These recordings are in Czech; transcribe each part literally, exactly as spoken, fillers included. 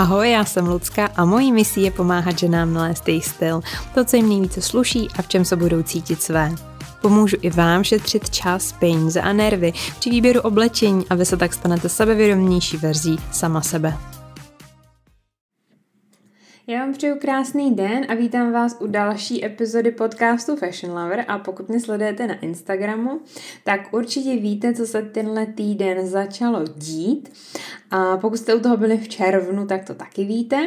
Ahoj, já jsem Lucka a mojí misí je pomáhat ženám nalézt jejich styl, to, co jim nejvíce sluší a v čem se budou cítit své. Pomůžu i vám šetřit čas, peníze a nervy při výběru oblečení a vy se tak stanete sebevědomější verzí sama sebe. Já vám přeju krásný den a vítám vás u další epizody podcastu Fashion Lover a pokud mě sledujete na Instagramu, tak určitě víte, co se tenhle týden začalo dít. A pokud jste u toho byli v červnu, tak to taky víte.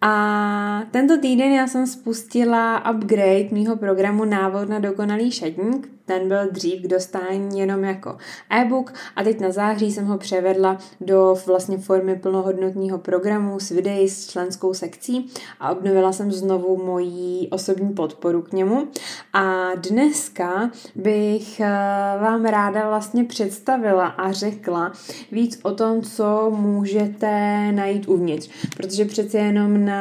A tento týden já jsem spustila upgrade mýho programu Návod na dokonalý šatník. Ten byl dřív k dostání jenom jako e-book a teď na září jsem ho převedla do vlastně formy plnohodnotného programu s videí s členskou sekcí a obnovila jsem znovu moji osobní podporu k němu. A dneska bych vám ráda vlastně představila a řekla víc o tom, co můžete najít uvnitř, protože přece jenom na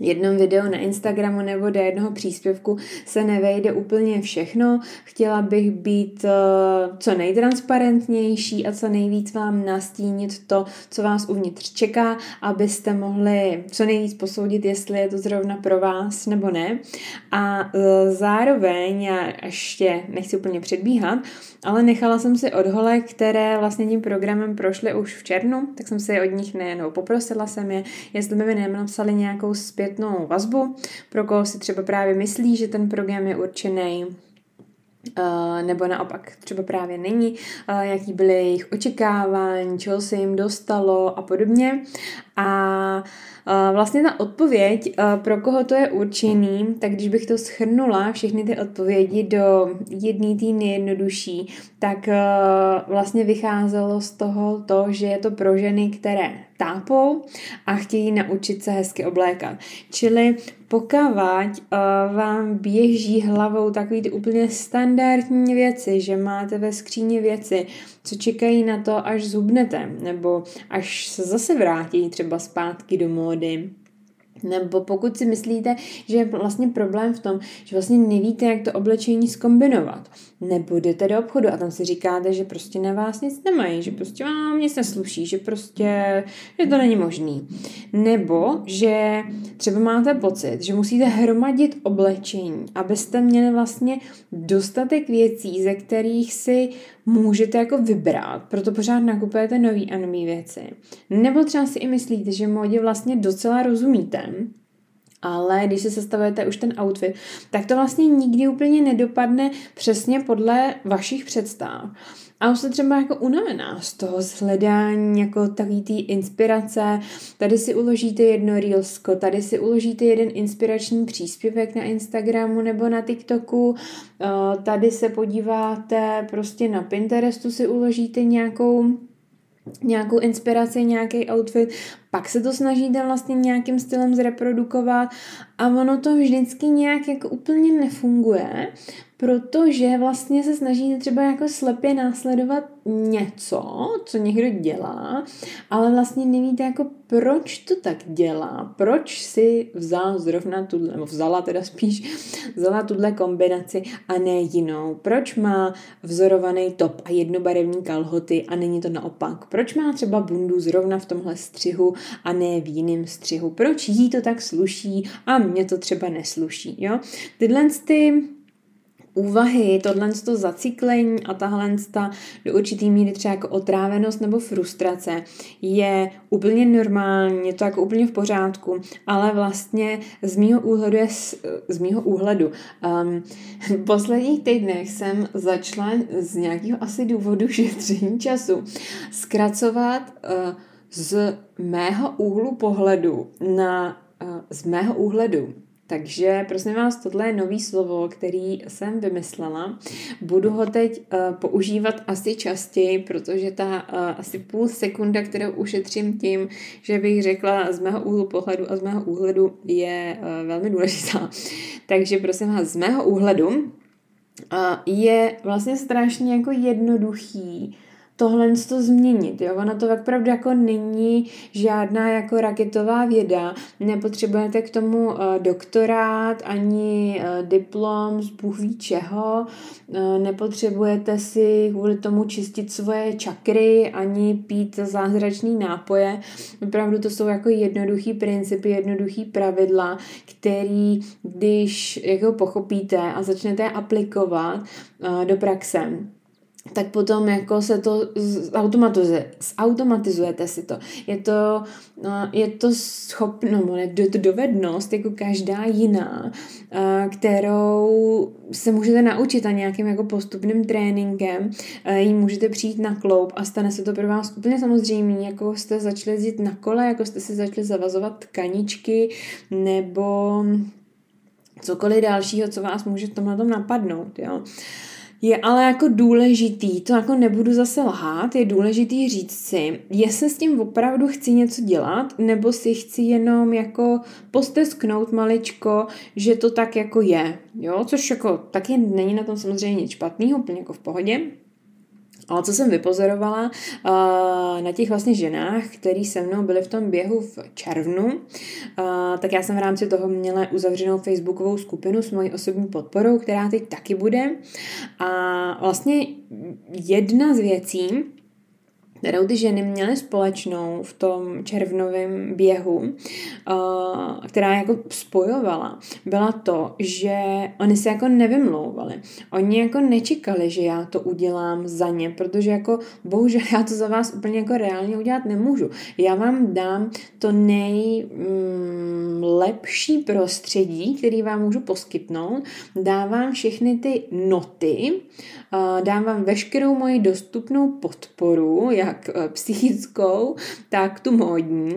jednom videu na Instagramu nebo do jednoho příspěvku se nevejde úplně všechno. Chtěla bych být uh, co nejtransparentnější a co nejvíc vám nastínit to, co vás uvnitř čeká, abyste mohli co nejvíc posoudit, jestli je to zrovna pro vás nebo ne. A uh, zároveň, já ještě nechci úplně předbíhat, ale nechala jsem si od holek, které vlastně tím programem prošly už v červnu, tak jsem si od nich nejenom poprosila jsem je, jestli by mi nenapsali nějakou zpětnou vazbu, pro koho si třeba právě myslí, že ten program je určený, nebo naopak třeba právě není, jaký byly jejich očekávání, čeho se jim dostalo a podobně. A vlastně ta odpověď, pro koho to je určený, tak když bych to shrnula, všechny ty odpovědi do jedné té nejjednodušší, tak vlastně vycházelo z toho to, že je to pro ženy, které tápou a chtějí naučit se hezky oblékat. Čili pokavať vám běží hlavou takový ty úplně standardní věci, že máte ve skříni věci, co čekají na to, až zhubnete, nebo až se zase vrátí třeba zpátky do módy. Nebo pokud si myslíte, že je vlastně problém v tom, že vlastně nevíte, jak to oblečení zkombinovat, nebo jdete do obchodu a tam si říkáte, že prostě na vás nic nemají, že prostě vám nic nesluší, že prostě že to není možný. Nebo že třeba máte pocit, že musíte hromadit oblečení, abyste měli vlastně dostatek věcí, ze kterých si můžete jako vybrat, proto pořád nakupujete nový a nový věci. Nebo třeba si i myslíte, že módě vlastně docela rozumíte, ale když si sestavujete už ten outfit, tak to vlastně nikdy úplně nedopadne přesně podle vašich představ. A už se třeba jako unavená z toho shledání jako takový tý inspirace. Tady si uložíte jedno reelsko, tady si uložíte jeden inspirační příspěvek na Instagramu nebo na TikToku, tady se podíváte prostě na Pinterestu, si uložíte nějakou nějakou inspiraci, nějaký outfit, pak se to snažíte vlastně nějakým stylem zreprodukovat a ono to vždycky nějak jako úplně nefunguje, protože vlastně se snažíte třeba jako slepě následovat něco, co někdo dělá, ale vlastně nevíte jako proč to tak dělá, proč si vzal zrovna tuhle, nebo vzala teda spíš, vzala tuhle kombinaci a ne jinou, proč má vzorovaný top a jednobarevný kalhoty a není to naopak, proč má třeba bundu zrovna v tomhle střihu a ne v jiném střihu, proč jí to tak sluší a mně to třeba nesluší, jo. Tyhle ty úvahy, tohle to zacyklení a tahle do určitý míry třeba jako otrávenost nebo frustrace je úplně normální, je to jako úplně v pořádku, ale vlastně z mýho úhledu je, z mýho úhledu. Um, v posledních týdnech jsem začala z nějakého asi důvodu šetření času zkracovat uh, z mého úhlu pohledu na uh, z mého úhledu. Takže prosím vás, tohle je nový slovo, který jsem vymyslela. Budu ho teď uh, používat asi častěji, protože ta uh, asi půl sekunda, kterou ušetřím tím, že bych řekla z mého úhlu pohledu a z mého úhledu je uh, velmi důležitá. Takže prosím vás, z mého úhledu uh, je vlastně strašně jako jednoduchý tohle to změnit, jo. Ono to opravdu jako není žádná jako raketová věda, nepotřebujete k tomu doktorát, ani diplom z bůh ví čeho, nepotřebujete si kvůli tomu čistit svoje čakry, ani pít zázračný nápoje, opravdu to jsou jako jednoduchý principy, jednoduchý pravidla, který když jako pochopíte a začnete aplikovat do praxe, tak potom jako se to zautomatizuje, zautomatizujete si to. Je to, je to schopnost, je to dovednost, jako každá jiná, kterou se můžete naučit a nějakým jako postupným tréninkem ji můžete přijít na kloub a stane se to pro vás úplně samozřejmě, jako jste začali jezdit na kole, jako jste si začali zavazovat tkaničky nebo cokoliv dalšího, co vás může v tomhle tom napadnout, jo. Je ale jako důležitý, to jako nebudu zase lhát, je důležitý říct si, jestli s tím opravdu chci něco dělat, nebo si chci jenom jako postesknout maličko, že to tak jako je, jo, což jako taky není na tom samozřejmě nic špatného, úplně jako v pohodě. Ale co jsem vypozorovala uh, na těch vlastně ženách, který se mnou byly v tom běhu v červnu, uh, tak já jsem v rámci toho měla uzavřenou facebookovou skupinu s mojí osobní podporou, která teď taky bude. A vlastně jedna z věcí, kterou ty ženy měly společnou v tom červnovém běhu, která jako spojovala, byla to, že oni se jako nevymlouvali. Oni jako nečekali, že já to udělám za ně, protože jako bohužel já to za vás úplně jako reálně udělat nemůžu. Já vám dám to nejlepší prostředí, který vám můžu poskytnout, dávám všechny ty noty, dám vám veškerou moji dostupnou podporu, jak psychickou, tak tu módní.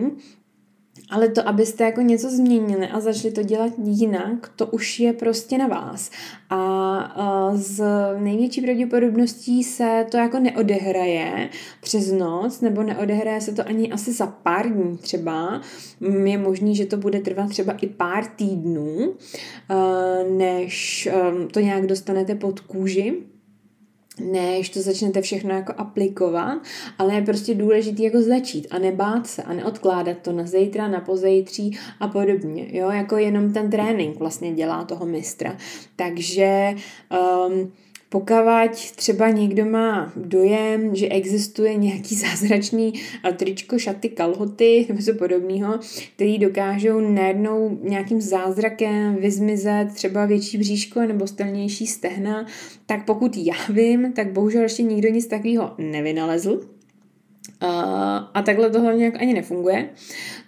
Ale to, abyste jako něco změnili a začali to dělat jinak, to už je prostě na vás. A z největší pravděpodobností se to jako neodehraje přes noc, nebo neodehraje se to ani asi za pár dní třeba. Je možný, že to bude trvat třeba i pár týdnů, než to nějak dostanete pod kůži, než to začnete všechno jako aplikovat, ale je prostě důležitý jako začít a nebát se a neodkládat to na zítra, na pozítří a podobně, jo, jako jenom ten trénink vlastně dělá toho mistra. Takže um, pokud třeba někdo má dojem, že existuje nějaký zázračný tričko, šaty, kalhoty nebo něco podobného, který dokážou najednou nějakým zázrakem vyzmizet třeba větší bříško nebo stelnější stehna, tak pokud já vím, tak bohužel ještě nikdo nic takového nevynalezl. Uh, a takhle to hlavně ani nefunguje.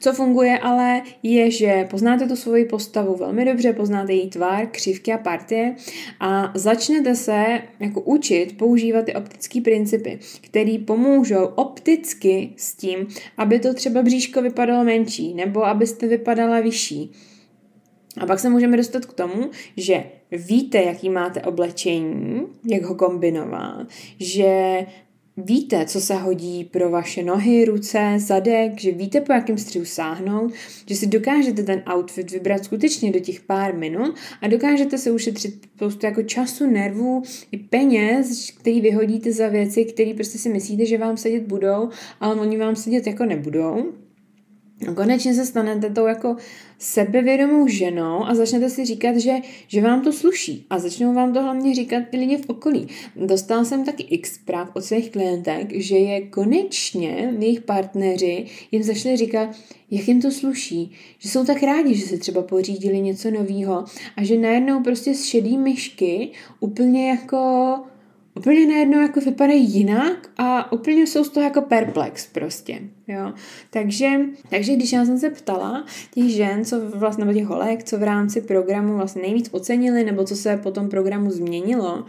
Co funguje ale je, že poznáte tu svoji postavu velmi dobře, poznáte její tvar, křivky a partie a začnete se jako učit používat ty optické principy, které pomůžou opticky s tím, aby to třeba bříško vypadalo menší nebo abyste vypadala vyšší. A pak se můžeme dostat k tomu, že víte, jaký máte oblečení, jak ho kombinovat, že víte, co se hodí pro vaše nohy, ruce, zadek, že víte, po jakém střihu sáhnout, že si dokážete ten outfit vybrat skutečně do těch pár minut a dokážete se ušetřit spoustu jako času, nervů i peněz, který vyhodíte za věci, které prostě si myslíte, že vám sedět budou, ale oni vám sedět jako nebudou. Konečně se stanete tou jako sebevědomou ženou a začnete si říkat, že, že vám to sluší a začnou vám to hlavně říkat ty lidi v okolí. Dostala jsem taky x zpráv od svých klientek, že je konečně jejich partneři jim začali říkat, jak jim to sluší, že jsou tak rádi, že si třeba pořídili něco novýho a že najednou prostě z šedý myšky úplně jako úplně najednou jako vypadají jinak a úplně jsou z toho jako perplex prostě, jo. Takže, takže když já jsem se ptala těch žen, co vlastně, nebo těch holek, co v rámci programu vlastně nejvíc ocenili, nebo co se po tom programu změnilo,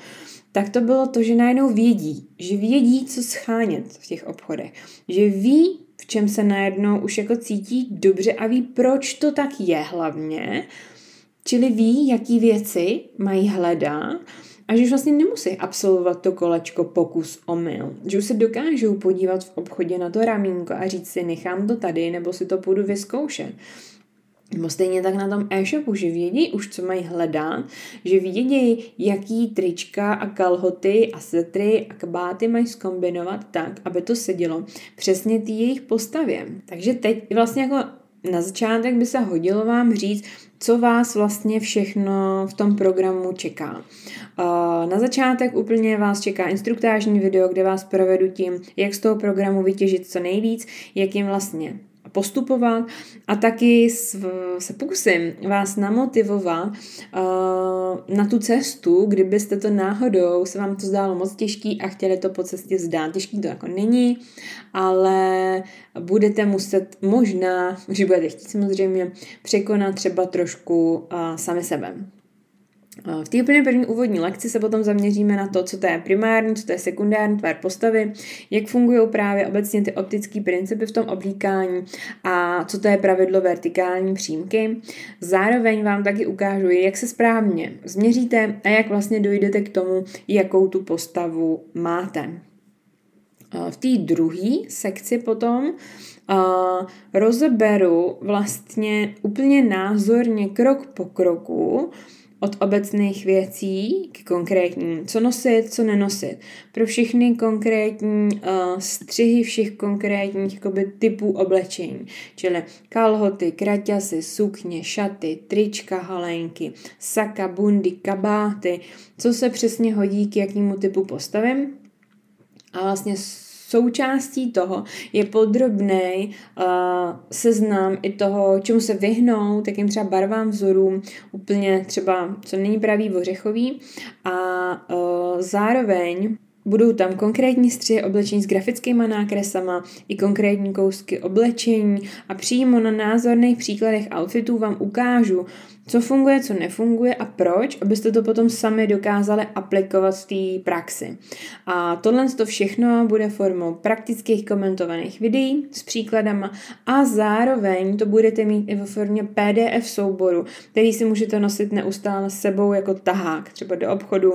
tak to bylo to, že najednou vědí, že vědí, co schánět v těch obchodech, že ví, v čem se najednou už jako cítí dobře a ví, proč to tak je hlavně, čili ví, jaký věci mají hledat, a že už vlastně nemusí absolvovat to kolečko pokus omyl. Že už se dokážou podívat v obchodě na to ramínko a říct si, nechám to tady, nebo si to půjdu vyzkoušet. Nebo stejně tak na tom e-shopu, že vědí už, co mají hledat, že vědí, jaký trička a kalhoty a setry a kabáty mají zkombinovat tak, aby to sedělo přesně té jejich postavě. Takže teď vlastně jako na začátek by se hodilo vám říct, co vás vlastně všechno v tom programu čeká. Na začátek úplně vás čeká instruktážní video, kde vás provedu tím, jak z toho programu vytěžit co nejvíc, jak jim vlastně postupovat, a taky se pokusím vás namotivovat uh, na tu cestu, kdybyste to náhodou, se vám to zdálo moc těžký a chtěli to po cestě zdát. Těžký to jako není, ale budete muset možná, když budete chtít samozřejmě, překonat třeba trošku uh, sami sebe. V té úplně první úvodní lekci se potom zaměříme na to, co to je primární, co to je sekundární tvar postavy, jak fungují právě obecně ty optické principy v tom oblíkání a co to je pravidlo vertikální přímky. Zároveň vám taky ukážu, jak se správně změříte a jak vlastně dojdete k tomu, jakou tu postavu máte. V té druhé sekci potom Uh, rozeberu vlastně úplně názorně krok po kroku od obecných věcí k konkrétním, co nosit, co nenosit. Pro všechny konkrétní uh, střihy všech konkrétních jakoby typů oblečení, čili kalhoty, kraťasy, sukně, šaty, trička, halenky, saka, bundy, kabáty, co se přesně hodí k jakému typu postavím. A vlastně součástí toho je podrobnej uh, seznam i toho, čemu se vyhnout, takým třeba barvám, vzorům, úplně třeba, co není pravý ořechový. A uh, zároveň budou tam konkrétní střihy oblečení s grafickýma nákresama i konkrétní kousky oblečení a přímo na názorných příkladech outfitů vám ukážu, co funguje, co nefunguje a proč, abyste to potom sami dokázali aplikovat v té praxi. A tohle to všechno bude formou praktických komentovaných videí s příkladama a zároveň to budete mít i ve formě P D F souboru, který si můžete nosit neustále s sebou jako tahák, třeba do obchodu,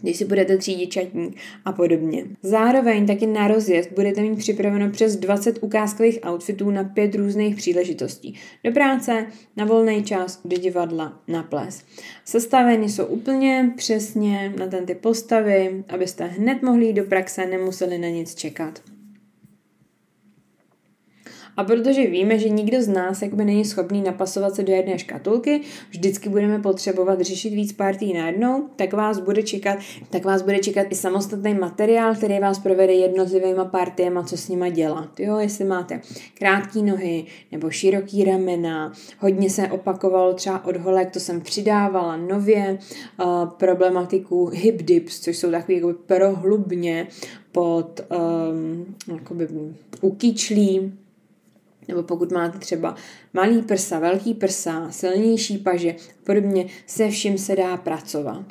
když si budete třídit šatník a podobně. Zároveň taky na rozjezd budete mít připraveno přes dvacet ukázkových outfitů na pět různých příležitostí. Do práce, na volný čas, do divadla, na ples. Sestaveny jsou úplně přesně na ten typ postavy, abyste hned mohli jít do praxe, nemuseli na nic čekat. A protože víme, že nikdo z nás jakoby není schopný napasovat se do jedné škatulky, vždycky budeme potřebovat řešit víc partí najednou, tak vás bude čekat, tak vás bude čekat i samostatný materiál, který vás provede jednotlivýma partiema, co s nima dělat. Jo, jestli máte krátké nohy nebo široký ramena, hodně se opakovalo třeba od holek, to jsem přidávala nově, uh, problematiku hip dips, což jsou takový jakoby prohlubně pod um, jakoby ukyčlí, nebo pokud máte třeba malý prsa, velký prsa, silnější paže a podobně, se vším se dá pracovat.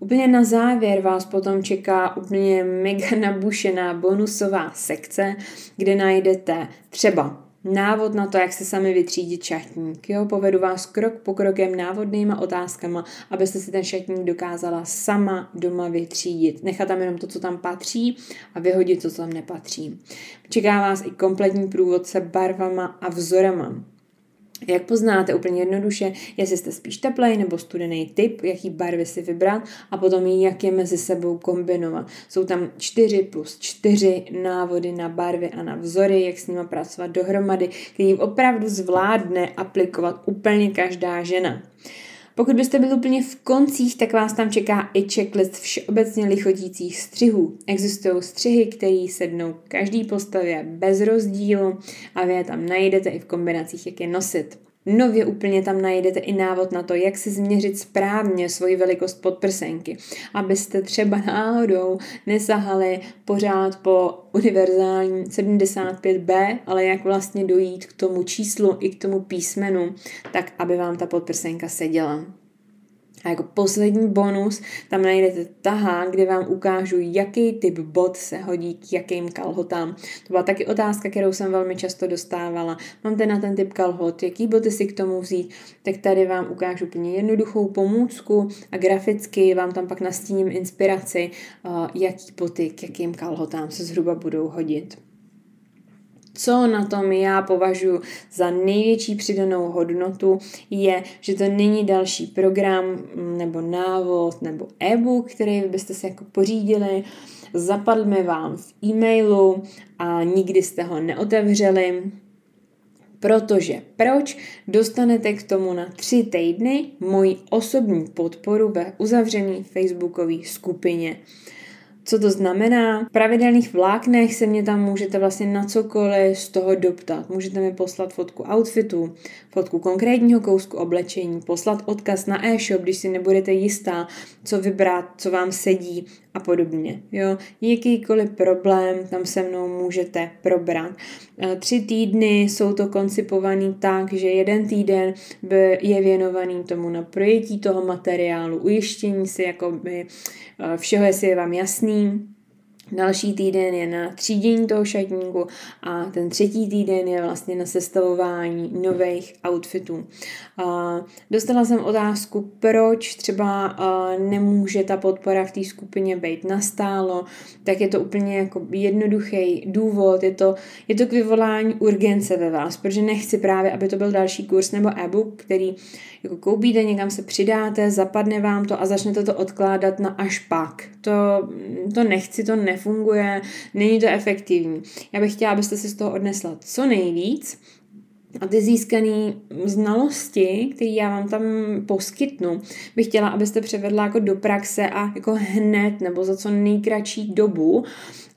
Úplně na závěr vás potom čeká úplně mega nabušená bonusová sekce, kde najdete třeba návod na to, jak se sami vytřídit šatník. Jo, povedu vás krok po krokem návodnýma otázkama, abyste si ten šatník dokázala sama doma vytřídit. Nechat tam jenom to, co tam patří, a vyhodit to, co tam nepatří. Čeká vás i kompletní průvodce barvama a vzorama. Jak poznáte úplně jednoduše, jestli jste spíš teplej nebo studený typ, jaký barvy si vybrat a potom jak je mezi sebou kombinovat. Jsou tam čtyři plus čtyři návody na barvy a na vzory, jak s nima pracovat dohromady, který opravdu zvládne aplikovat úplně každá žena. Pokud byste byli úplně v koncích, tak vás tam čeká i checklist všeobecně lichotících střihů. Existují střihy, které sednou každý postavě bez rozdílu a vy je tam najdete i v kombinacích, jak je nosit. Nově úplně tam najdete i návod na to, jak si změřit správně svoji velikost podprsenky, abyste třeba náhodou nesahali pořád po univerzální sedmdesát pět bé, ale jak vlastně dojít k tomu číslu i k tomu písmenu, tak aby vám ta podprsenka seděla. A jako poslední bonus tam najdete tahák, kde vám ukážu, jaký typ bot se hodí k jakým kalhotám. To byla taky otázka, kterou jsem velmi často dostávala. Mám ten na ten typ kalhot, jaký boty si k tomu vzít, tak tady vám ukážu úplně jednoduchou pomůcku a graficky vám tam pak nastíním inspiraci, jaký boty k jakým kalhotám se zhruba budou hodit. co na tom já považuji za největší přidanou hodnotu, je, že to není další program nebo návod nebo e-book, který byste si jako pořídili, zapadl vám v e-mailu a nikdy jste ho neotevřeli. Protože proč? Dostanete k tomu na tři týdny moji osobní podporu ve uzavřené facebookové skupině. Co to znamená? V pravidelných vláknech se mě tam můžete vlastně na cokoliv z toho doptat. Můžete mi poslat fotku outfitu, fotku konkrétního kousku oblečení, poslat odkaz na e-shop, když si nebudete jistá, co vybrat, co vám sedí a podobně. Jo? Jakýkoliv problém tam se mnou můžete probrat. Tři týdny jsou to koncipovaný tak, že jeden týden je věnovaný tomu na projetí toho materiálu, ujištění si jakoby všeho, jestli je vám jasný. Další týden je na třídění toho šatníku a ten třetí týden je vlastně na sestavování nových outfitů. Dostala jsem otázku, proč třeba nemůže ta podpora v té skupině být nastálo, tak je to úplně jako jednoduchý důvod, je to, je to k vyvolání urgence ve vás, protože nechci právě, aby to byl další kurz nebo e-book, který jako koupíte, někam se přidáte, zapadne vám to a začnete to odkládat na až pak. To, to nechci, to ne. Nefunguje, není to efektivní. Já bych chtěla, abyste si z toho odnesla co nejvíc a ty získané znalosti, které já vám tam poskytnu, bych chtěla, abyste převedla jako do praxe a jako hned nebo za co nejkratší dobu,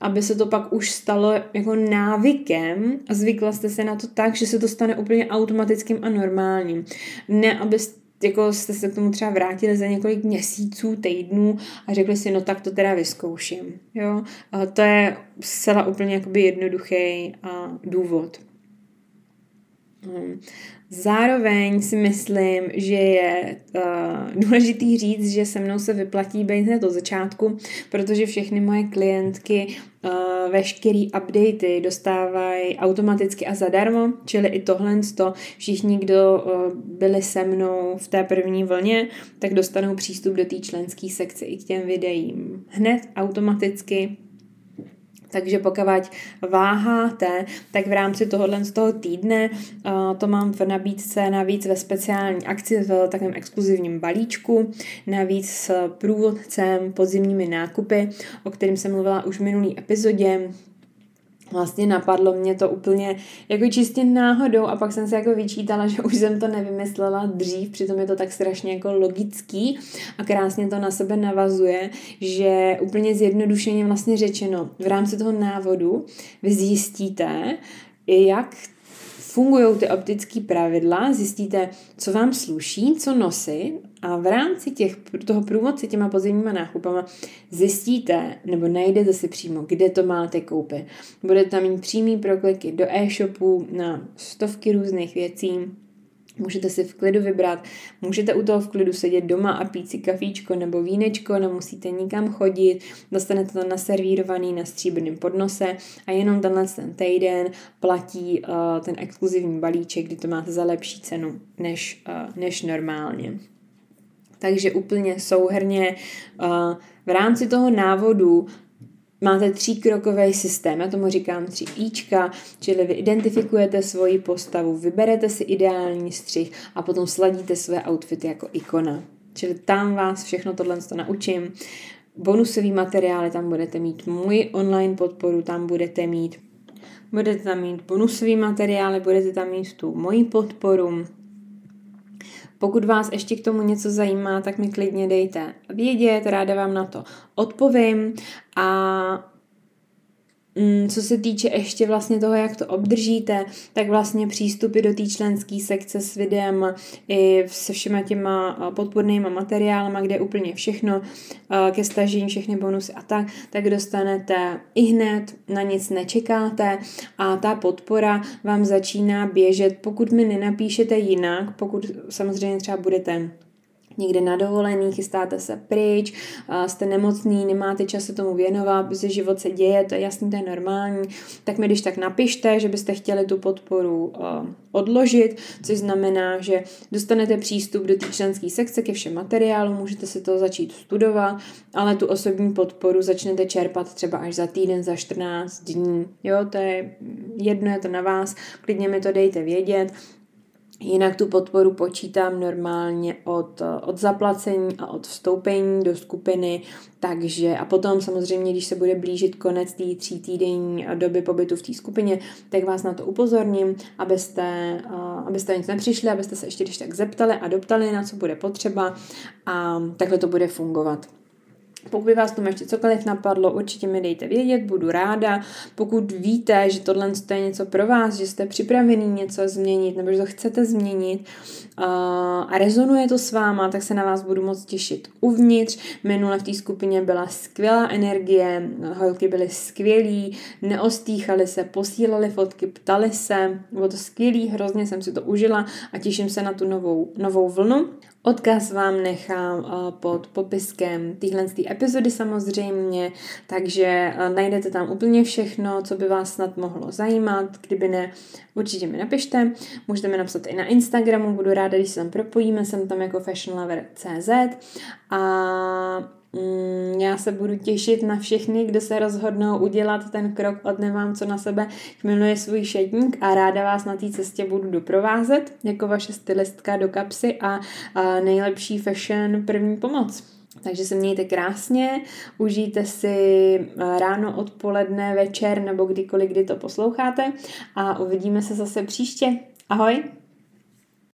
aby se to pak už stalo jako návykem a zvykla jste se na to tak, že se to stane úplně automatickým a normálním. Ne, abyste jako jste se k tomu třeba vrátili za několik měsíců, týdnů a řekli si, no tak to teda vyzkouším. Jo? A to je zcela úplně jakoby jednoduchý a důvod. Hmm. Zároveň si myslím, že je uh, důležitý říct, že se mnou se vyplatí být hned od začátku, protože všechny moje klientky uh, veškerý updaty dostávají automaticky a zadarmo, čili i tohle to všichni, kdo uh, byli se mnou v té první vlně, tak dostanou přístup do té členské sekce i k těm videím hned automaticky. Takže pokud váháte, tak v rámci tohohle z toho týdne to mám v nabídce navíc ve speciální akci v takovém exkluzivním balíčku, navíc s průvodcem podzimními nákupy, o kterém jsem mluvila už v minulý epizodě. Vlastně napadlo mě to úplně jako čistě náhodou a pak jsem se jako vyčítala, že už jsem to nevymyslela dřív, přitom je to tak strašně jako logický a krásně to na sebe navazuje, že úplně zjednodušeně vlastně řečeno v rámci toho návodu vy zjistíte, jak fungují ty optické pravidla, zjistíte, co vám sluší, co nosit a v rámci těch, toho průvodce těma podzimníma nákupama zjistíte, nebo najdete si přímo, kde to máte koupit. Budete tam mít přímý prokliky do e-shopu na stovky různých věcí, můžete si v klidu vybrat, můžete u toho v klidu sedět doma a pít si kafíčko nebo vínečko, nemusíte nikam chodit, dostanete to naservírovaný na stříbrném podnose a jenom tenhle ten týden platí uh, ten exkluzivní balíček, kdy to máte za lepší cenu než, uh, než normálně. Takže úplně souhrnně uh, v rámci toho návodu máte tříkrokový systém, já tomu říkám tři íčka, čili vy identifikujete svoji postavu, vyberete si ideální střih a potom sladíte své outfity jako ikona. Čili tam vás všechno tohle naučím. Bonusový materiály tam budete mít, můj online podporu tam budete mít, budete tam mít bonusový materiály, budete tam mít tu moji podporu. Pokud vás ještě k tomu něco zajímá, tak mi klidně dejte vědět, ráda vám na to odpovím. A co se týče ještě vlastně toho, jak to obdržíte, tak vlastně přístupy do té členské sekce s videem i se všema těma podpůrnýma materiálama, kde je úplně všechno ke stažení, všechny bonusy a tak, tak dostanete i hned, na nic nečekáte a ta podpora vám začíná běžet, pokud mi nenapíšete jinak, pokud samozřejmě třeba budete někde na dovolený, chystáte se pryč, jste nemocný, nemáte čas se tomu věnovat, protože život se děje, to je jasný, to je normální, tak mi když tak napište, že byste chtěli tu podporu odložit, což znamená, že dostanete přístup do té členské sekce ke všem materiálům, můžete si to začít studovat, ale tu osobní podporu začnete čerpat třeba až za týden, za čtrnáct dní. Jo, to je jedno, je to na vás, klidně mi to dejte vědět. Jinak tu podporu počítám normálně od, od zaplacení a od vstoupení do skupiny, takže a potom samozřejmě, když se bude blížit konec té tří týdenní doby pobytu v té skupině, tak vás na to upozorním, abyste, abyste nic nepřišli, abyste se ještě když tak zeptali a doptali, na co bude potřeba, a takhle to bude fungovat. Pokud by vás tomu ještě cokoliv napadlo, určitě mi dejte vědět, budu ráda. Pokud víte, že tohle je něco pro vás, že jste připravený něco změnit nebo že to chcete změnit a rezonuje to s váma, tak se na vás budu moc těšit uvnitř. Minule v té skupině byla skvělá energie, holky byly skvělý, neostýchaly se, posílaly fotky, ptaly se, bylo to skvělý, hrozně jsem si to užila a těším se na tu novou, novou vlnu. Odkaz vám nechám pod popiskem téhle epizody samozřejmě, takže najdete tam úplně všechno, co by vás snad mohlo zajímat, kdyby ne, určitě mi napište, můžete mi napsat i na Instagramu, budu ráda, když se tam propojíme, jsem tam jako fashionlover tečka cz a já se budu těšit na všechny, kdo se rozhodnou udělat ten krok od nemám co na sebe k miluji svůj šatník, a ráda vás na té cestě budu doprovázet jako vaše stylistka do kapsy a, a nejlepší fashion první pomoc. Takže se mějte krásně, užijte si ráno, odpoledne, večer nebo kdykoliv, kdy to posloucháte, a uvidíme se zase příště. Ahoj!